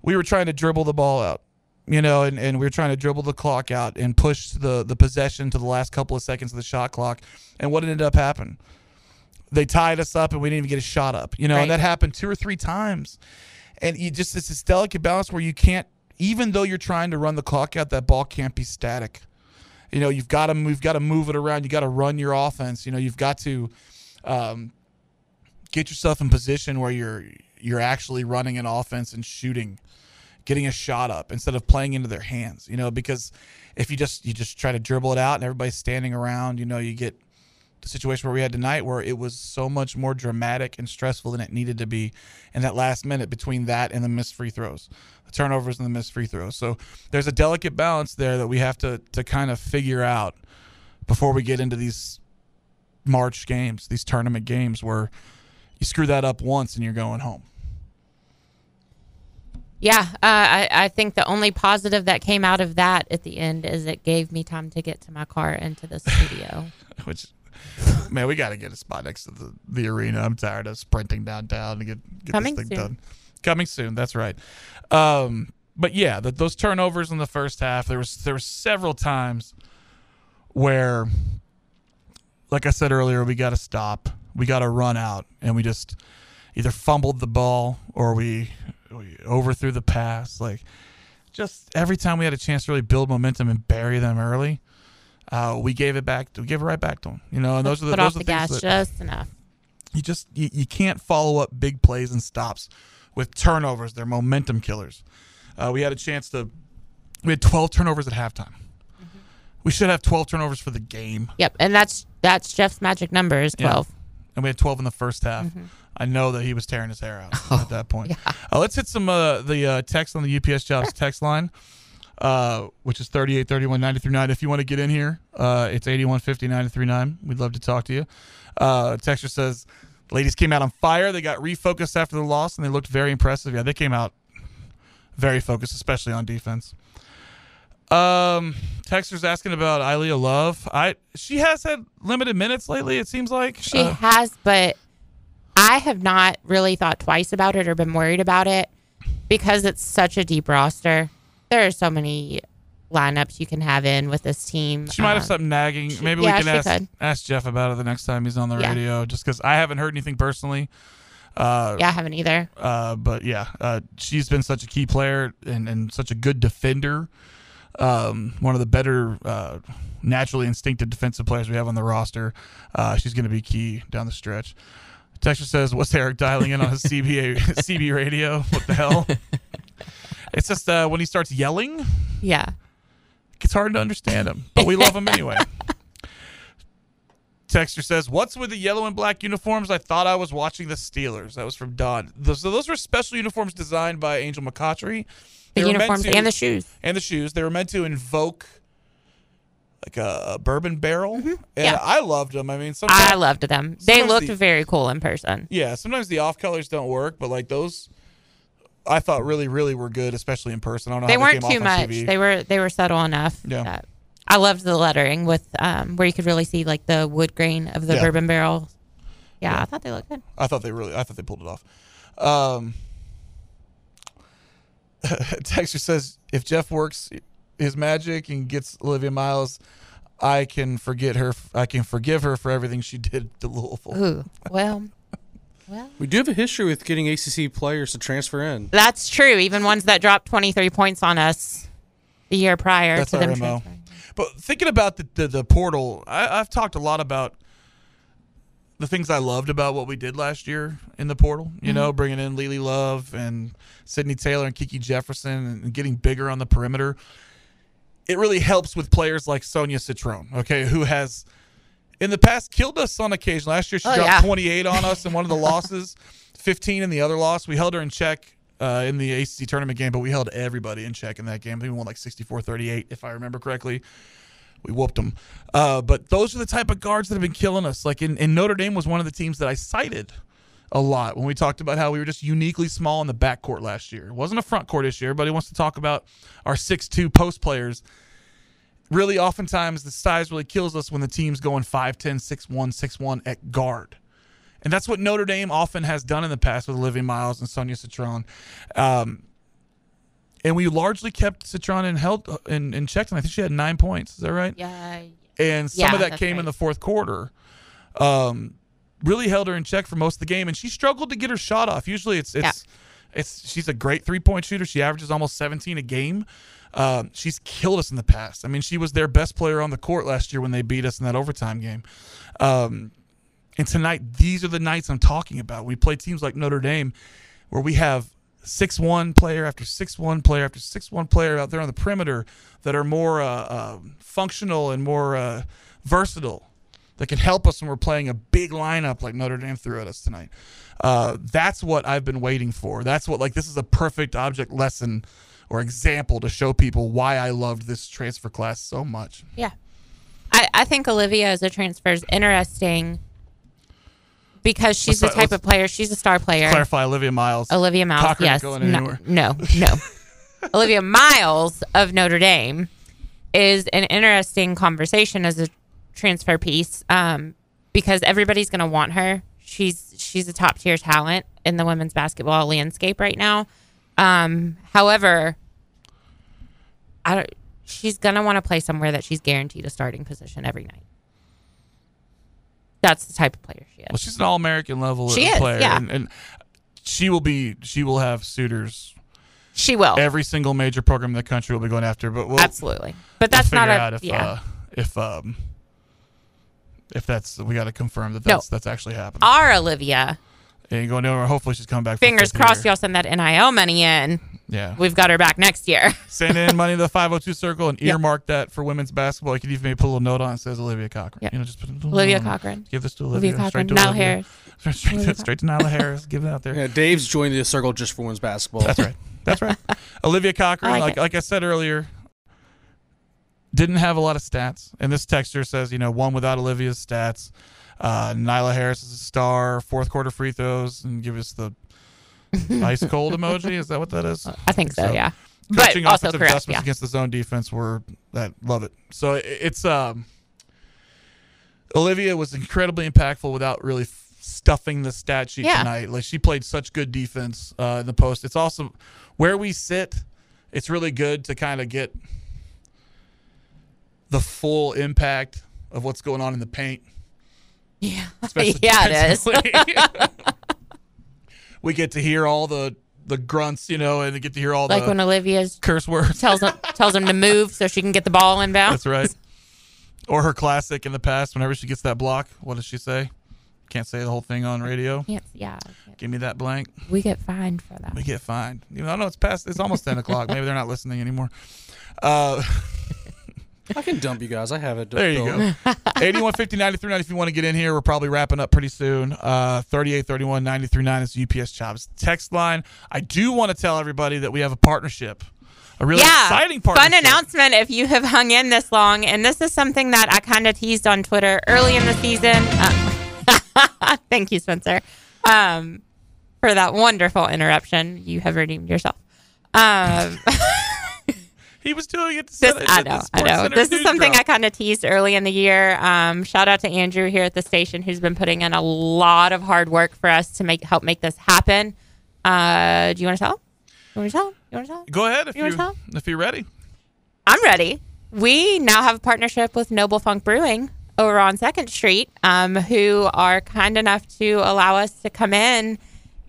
we were trying to dribble the ball out, you know, and, and we were trying to dribble the clock out and push the, the possession to the last couple of seconds of the shot clock. And what ended up happening? They tied us up, and we didn't even get a shot up. You know, right. And that happened two or three times. And you just it's this delicate balance where you can't, even though you're trying to run the clock out, that ball can't be static. You know, you've got to move, got to move it around. You got to run your offense. You know, you've got to um, get yourself in position where you're you're actually running an offense and shooting, getting a shot up instead of playing into their hands. You know, because if you just you just try to dribble it out and everybody's standing around, you know, you get the situation where we had tonight, where it was so much more dramatic and stressful than it needed to be in that last minute between that and the missed free throws, the turnovers and the missed free throws. So there's a delicate balance there that we have to to kind of figure out before we get into these March games, these tournament games where you screw that up once and you're going home. Yeah, uh, I, I think the only positive that came out of that at the end is it gave me time to get to my car and to the studio. Which, man, we got to get a spot next to the, the arena. I'm tired of sprinting downtown to get, get this thing soon. done. Coming soon. That's right. Um, but, yeah, the, those turnovers in the first half, there was there were several times where, like I said earlier, we got to stop. We got to run out, and we just either fumbled the ball or we – overthrew the pass. Like, just every time we had a chance to really build momentum and bury them early, uh, we gave it back. To, we gave it right back to them. You know, and those Let's are the put those off are the things gas that, just enough. You just you, you can't follow up big plays and stops with turnovers. They're momentum killers. Uh, we had a chance to. We had twelve turnovers at halftime. Mm-hmm. We should have twelve turnovers for the game. Yep, and that's that's Jeff's magic number is twelve. Yeah. And we had twelve in the first half. Mm-hmm. I know that he was tearing his hair out oh, at that point. Yeah. Uh, let's hit some uh, the uh, text on the U P S Jobs text line, uh, which is thirty-eight thirty-one ninety-three nine. If you want to get in here, uh, it's eighty-one fifty ninety-three nine. We'd love to talk to you. Uh, texter says, ladies came out on fire. They got refocused after the loss, and they looked very impressive. Yeah, they came out very focused, especially on defense. Um, Texter's asking about Ilia Love. I she has had limited minutes lately, it seems like. She uh, has, but I have not really thought twice about it or been worried about it because it's such a deep roster. There are so many lineups you can have in with this team. She might um, have something nagging. She, Maybe yeah, we can ask, could. ask Jeff about it the next time he's on the yeah. radio, just because I haven't heard anything personally. Uh, yeah, I haven't either. Uh, but yeah, uh, she's been such a key player and, and such a good defender. Um, one of the better uh, naturally instinctive defensive players we have on the roster. Uh, she's going to be key down the stretch. Texture says, what's Eric dialing in on his C B A, C B radio? What the hell? It's just uh, when he starts yelling, yeah, it's hard to understand him, but we love him anyway. Texture says, what's with the yellow and black uniforms? I thought I was watching the Steelers. That was from Don. Those, those were special uniforms designed by Angel McCautry. The uniforms to, and the shoes. And the shoes. They were meant to invoke like a, a bourbon barrel. Mm-hmm. And yeah. I loved them. I mean, sometimes. I loved them. They looked the, very cool in person. Yeah. Sometimes the off colors don't work, but like those I thought really, really were good, especially in person. I don't know they how weren't they came too off much. T V. They were they were subtle enough. Yeah. That I loved the lettering with um, where you could really see like the wood grain of the yeah. bourbon barrel. Yeah, yeah. I thought they looked good. I thought they really, I thought they pulled it off. Um, Texter says, if Jeff works his magic and gets Olivia Miles, I can forget her. I can forgive her for everything she did to Louisville. Ooh, well, well. We do have a history with getting A C C players to transfer in. That's true. Even ones that dropped twenty-three points on us the year prior That's to them M O. Transferring. But thinking about the, the, the portal, I, I've talked a lot about the things I loved about what we did last year in the portal, you mm-hmm. know, bringing in Lili Love and Sydney Taylor and Kiki Jefferson and getting bigger on the perimeter. It really helps with players like Sonia Citron, okay, who has in the past killed us on occasion. Last year she oh, dropped yeah. twenty-eight on us in one of the losses, fifteen in the other loss. We held her in check uh, in the A C C tournament game, but we held everybody in check in that game. I think we won like sixty-four thirty-eight, if I remember correctly. We whooped them. Uh, but those are the type of guards that have been killing us. Like, in, in Notre Dame was one of the teams that I cited a lot when we talked about how we were just uniquely small in the backcourt last year. It wasn't a front court issue. Everybody wants to talk about our six two post players. Really, oftentimes, the size really kills us when the team's going five ten, six one, six one at guard. And that's what Notre Dame often has done in the past with Olivia Miles and Sonia Citron. Um And we largely kept Citron in held in, in check, and I think she had nine points. Is that right? Yeah. And some yeah, of that came right. in the fourth quarter. Um, really held her in check for most of the game, and she struggled to get her shot off. Usually, it's it's yeah. it's she's a great three point shooter. She averages almost seventeen a game. Um, she's killed us in the past. I mean, she was their best player on the court last year when they beat us in that overtime game. Um, and tonight, these are the nights I'm talking about. We play teams like Notre Dame, where we have six one player after six one player after six one player out there on the perimeter that are more uh, uh, functional and more uh, versatile that can help us when we're playing a big lineup like Notre Dame threw at us tonight. Uh, that's what I've been waiting for. That's what, like, this is a perfect object lesson or example to show people why I loved this transfer class so much. Yeah. I, I think Olivia as a transfer is interesting because she's let's, the type of player. She's a star player. Clarify, Olivia Miles. Olivia Miles, Cochran yes. Going anywhere. No, no. no. Olivia Miles of Notre Dame is an interesting conversation as a transfer piece um, because everybody's going to want her. She's she's a top-tier talent in the women's basketball landscape right now. Um, however, I don't, she's going to want to play somewhere that she's guaranteed a starting position every night. That's the type of player she is. Well, she's an All-American level she is, player. Yeah. And, and she will be. She will have suitors. She will. Every single major program in the country will be going after. But we'll, absolutely. But we'll that's not a, out if, yeah. uh, if um if that's we got to confirm that that's no. that's actually happening. Our Olivia. And going over. Hopefully she's coming back. Fingers crossed, year. Y'all send that N I L money in. Yeah, we've got her back next year. Send in money to the five oh two Circle and earmark yep. that for women's basketball. You could even maybe put a little note on it that says Olivia Cochran. Yep. You know, just put a little Olivia Cochran. Give this to Olivia. Olivia Cochran. Nyla Harris. Straight, straight, to, straight to Nyla Harris. Give it out there. Yeah, Dave's joined the circle just for women's basketball. That's right. That's right. Olivia Cochran. I like, like, like I said earlier, didn't have a lot of stats, and this texter says, you know, one without Olivia's stats. Uh, Nyla Harris is a star, fourth quarter free throws, and give us the ice cold emoji. Is that what that is? I think so, so. Yeah. Coaching but also correct, adjustments yeah. against the zone defense were that love it. So it's um, Olivia was incredibly impactful without really f- stuffing the stat sheet yeah. tonight. Like she played such good defense uh, in the post. It's also where we sit. It's really good to kind of get the full impact of what's going on in the paint. Yeah, especially yeah, it is. We get to hear all the, the grunts, you know, and get to hear all like the like when Olivia's curse words tells him tells him to move so she can get the ball inbound. That's right. Or her classic in the past, whenever she gets that block, what does she say? Can't say the whole thing on radio. Can't, yeah. Give me that blank. We get fined for that. We get fined. Even though I know it's past. It's almost ten o'clock. Maybe they're not listening anymore. Uh, I can dump you guys. I have it. There you go. eighty-one fifty, ninety-three ninety if you want to get in here. We're probably wrapping up pretty soon. Uh, thirty-eight thirty-one, ninety-three nine is U P S Jobs text line. I do want to tell everybody that we have a partnership. A really yeah, exciting partnership. Fun announcement if you have hung in this long. And this is something that I kind of teased on Twitter early in the season. Uh, thank you, Spencer, um, for that wonderful interruption. You have redeemed yourself. Um He was doing it. To this, it I know. I know. This is something drop. I kind of teased early in the year. Um, shout out to Andrew here at the station, who's been putting in a lot of hard work for us to make help make this happen. Uh, do you want to tell? You want to tell? You want to tell? Go ahead if you want to tell. If you're ready, I'm ready. We now have a partnership with Noble Funk Brewing over on Second Street, um, who are kind enough to allow us to come in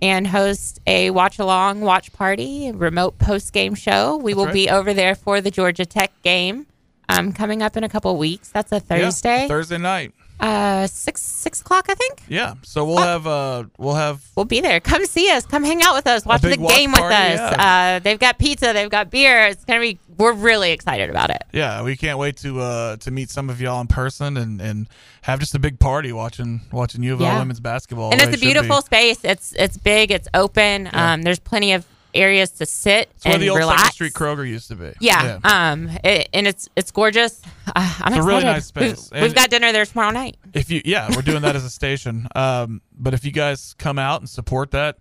and host a watch-along, watch party, remote post-game show. We That's will right. be over there for the Georgia Tech game um, coming up in a couple weeks. That's a Thursday. Yeah, Thursday night. Uh, six six o'clock, I think. Yeah. So we'll oh. have uh, we'll have we'll be there. Come see us. Come hang out with us. Watch the watch game party, with us. Yeah. Uh, they've got pizza. They've got beer. It's gonna be. We're really excited about it. Yeah, we can't wait to uh, to meet some of y'all in person and, and have just a big party watching watching U of L yeah. women's basketball. And it's a beautiful space. It's it's big. It's open. Yeah. Um, there's plenty of areas to sit it's and where the old relax. Second Street Kroger used to be. Yeah. yeah. Um. It, and it's it's gorgeous. Uh, I'm it's excited. It's a really nice space. We've, we've got dinner there tomorrow night. If you yeah, we're doing that as a station. Um. But if you guys come out and support that,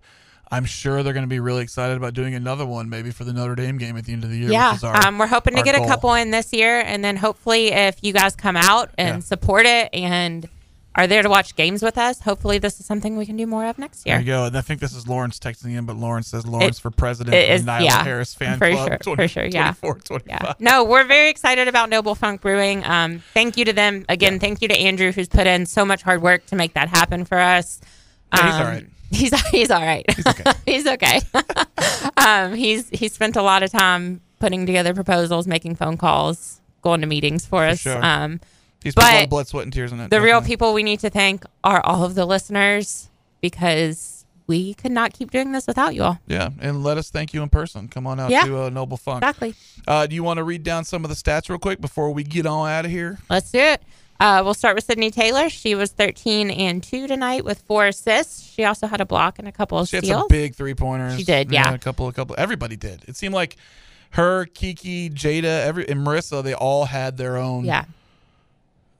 I'm sure they're going to be really excited about doing another one, maybe for the Notre Dame game at the end of the year. Yeah. Which is our, um. We're hoping to get goal. a couple in this year, and then hopefully, if you guys come out and yeah. support it and are there to watch games with us, hopefully this is something we can do more of next year. There you go. And I think this is Lawrence texting in, but Lawrence says Lawrence it, for president and Nyla yeah, Harris fan for club. Sure, twenty, for sure, yeah. twenty-four, twenty-five Yeah. No, we're very excited about Noble Funk Brewing. Um, thank you to them. Again, yeah. thank you to Andrew, who's put in so much hard work to make that happen for us. Um, yeah, he's all right. He's, he's all right. He's okay. he's okay. um, he's, he's spent a lot of time putting together proposals, making phone calls, going to meetings for, for us. Sure. Um, These people have blood, sweat, and tears in it. The real people we need to thank are all of the listeners because we could not keep doing this without you all. Yeah, and let us thank you in person. Come on out yeah, to uh, Noble Funk. Exactly. Uh, do you want to read down some of the stats real quick before we get on out of here? Let's do it. Uh, we'll start with Sydney Taylor. She was thirteen and two tonight with four assists. She also had a block and a couple of she steals. She had some big three-pointers. She did, yeah. yeah. A couple, a couple. Everybody did. It seemed like her, Kiki, Jada, every, and Marissa, they all had their own yeah.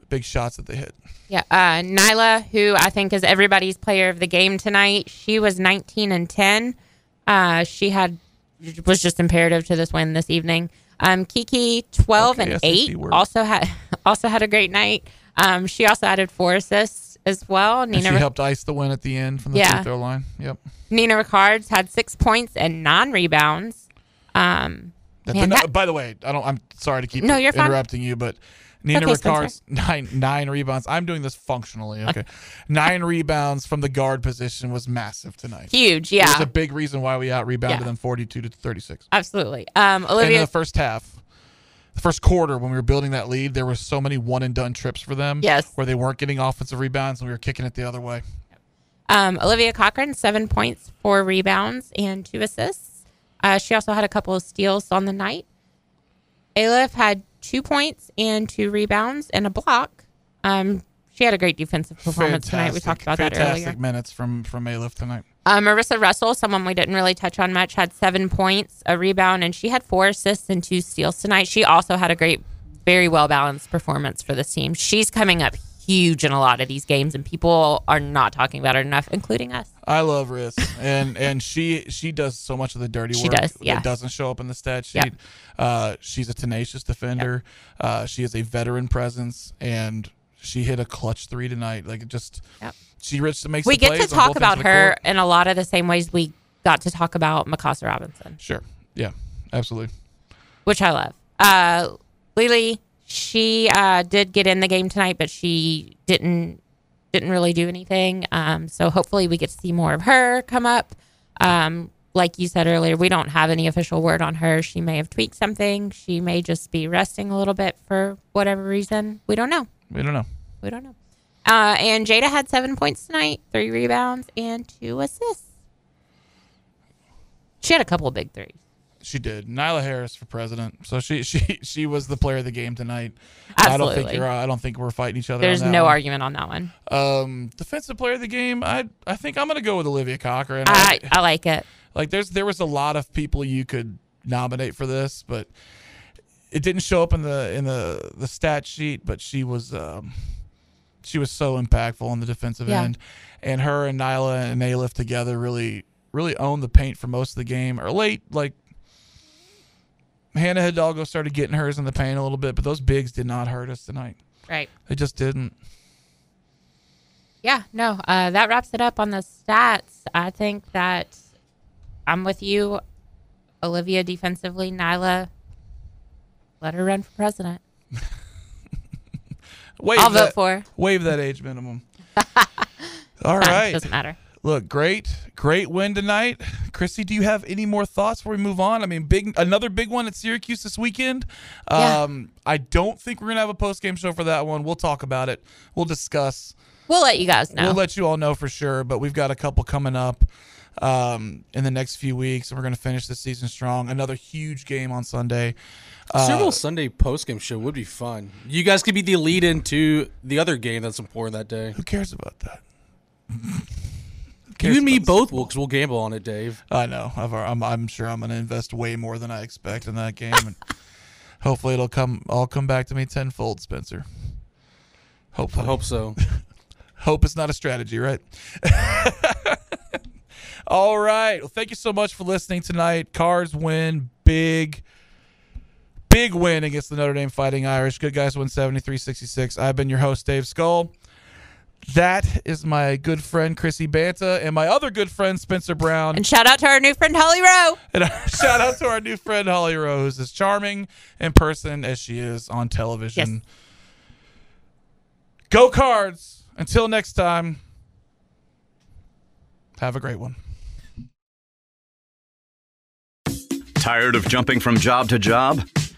big shots that they hit. Yeah. Uh, Nyla, who I think is everybody's player of the game tonight, she was nineteen and ten. Uh, she had was just imperative to this win this evening. Um, Kiki, twelve okay, and eight, also had also had a great night. Um, she also added four assists as well. Nina and she Rick- helped ice the win at the end from the yeah. free throw line. Yep. Nina Rickards had six points and nine rebounds. Um, that, man, that, by the way, I don't. I'm sorry to keep no, you're interrupting fine. you, but Nina okay, Rickards nine nine rebounds. I'm doing this functionally. Okay, nine rebounds from the guard position was massive tonight. Huge, yeah. It was a big reason why we out rebounded yeah. them forty-two to thirty-six. Absolutely. Um, Olivia. And in the first half. The first quarter, when we were building that lead, there were so many one-and-done trips for them yes. where they weren't getting offensive rebounds, and we were kicking it the other way. Um, Olivia Cochran, seven points, four rebounds, and two assists. Uh, she also had a couple of steals on the night. Alif had two points and two rebounds and a block. Um, she had a great defensive performance fantastic, tonight. We talked about that earlier. Fantastic minutes from, from Alif tonight. Uh, Marissa Russell, someone we didn't really touch on much, had seven points, a rebound, and she had four assists and two steals tonight. She also had a great, very well-balanced performance for this team. She's coming up huge in a lot of these games, and people are not talking about her enough, including us. I love Riss, and and she she does so much of the dirty work. She does, yeah. It doesn't show up in the stat sheet. Yep. Uh, she's a tenacious defender. Yep. Uh, she is a veteran presence, and she hit a clutch three tonight. Like, it just... Yep. She rich to make we get to talk about her in a lot of the same ways we got to talk about Mikasa Robinson. Sure. Yeah, absolutely. Which I love. Uh, Lily, she uh, did get in the game tonight, but she didn't didn't really do anything. Um, so hopefully we get to see more of her come up. Um, like you said earlier, we don't have any official word on her. She may have tweaked something. She may just be resting a little bit for whatever reason. We don't know. We don't know. We don't know. Uh, and Jada had seven points tonight, three rebounds, and two assists. She had a couple of big threes. She did. Nyla Harris for president, so she she she was the player of the game tonight. Absolutely. I don't think you're. I don't think we're fighting each other. There's on that no one. argument on that one. Um, defensive player of the game. I I think I'm gonna go with Olivia Cochran. I I, I like it. Like there's there was a lot of people you could nominate for this, but it didn't show up in the in the the stat sheet. But she was. Um, She was so impactful on the defensive yeah. end. And her and Nyla and Alif together really, really owned the paint for most of the game. Or late, like, Hannah Hidalgo started getting hers in the paint a little bit, but those bigs did not hurt us tonight. Right. They just didn't. Yeah, no, uh, that wraps it up on the stats. I think that I'm with you, Olivia, defensively. Nyla, let her run for president. Wave I'll that, vote for. Waive that age minimum. All Fine, right. Doesn't matter. Look, great, great win tonight. Chrissy, do you have any more thoughts before we move on? I mean, big another big one at Syracuse this weekend. Um, yeah. I don't think we're going to have a post-game show for that one. We'll talk about it. We'll discuss. We'll let you guys know. We'll let you all know for sure, but we've got a couple coming up um, in the next few weeks, and we're going to finish the season strong. Another huge game on Sunday. Super Bowl uh, Sunday postgame show would be fun. You guys could be the lead into the other game that's important that day. Who cares about that? Cares you and me both will, because we'll gamble on it, Dave. I know. I've, I'm, I'm sure I'm going to invest way more than I expect in that game. And hopefully it'll come all come back to me tenfold, Spencer. Hopefully. I hope so. Hope is not a strategy, right? All right. Well, thank you so much for listening tonight. Cars win big. Big win against the Notre Dame Fighting Irish. Good guys win seventy-three sixty-six. I've been your host, Dave Skull. That is my good friend, Chrissy Banta, and my other good friend, Spencer Brown. And shout out to our new friend, Holly Rowe. And shout out to our new friend, Holly Rowe, who's as charming in person as she is on television. Yes. Go Cards. Until next time, have a great one. Tired of jumping from job to job?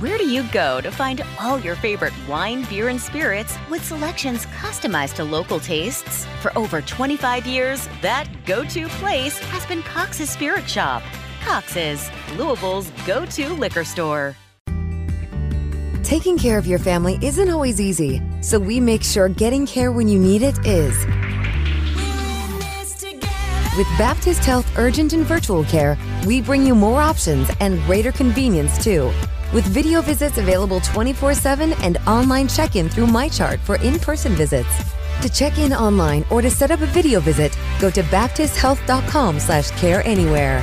Where do you go to find all your favorite wine, beer, and spirits with selections customized to local tastes? For over twenty-five years, that go-to place has been Cox's Spirit Shop. Cox's, Louisville's go-to liquor store. Taking care of your family isn't always easy, so we make sure getting care when you need it is. With Baptist Health Urgent and Virtual Care, we bring you more options and greater convenience, too. With video visits available twenty-four seven and online check-in through MyChart for in-person visits. To check in online or to set up a video visit, go to baptist health dot com slash care anywhere.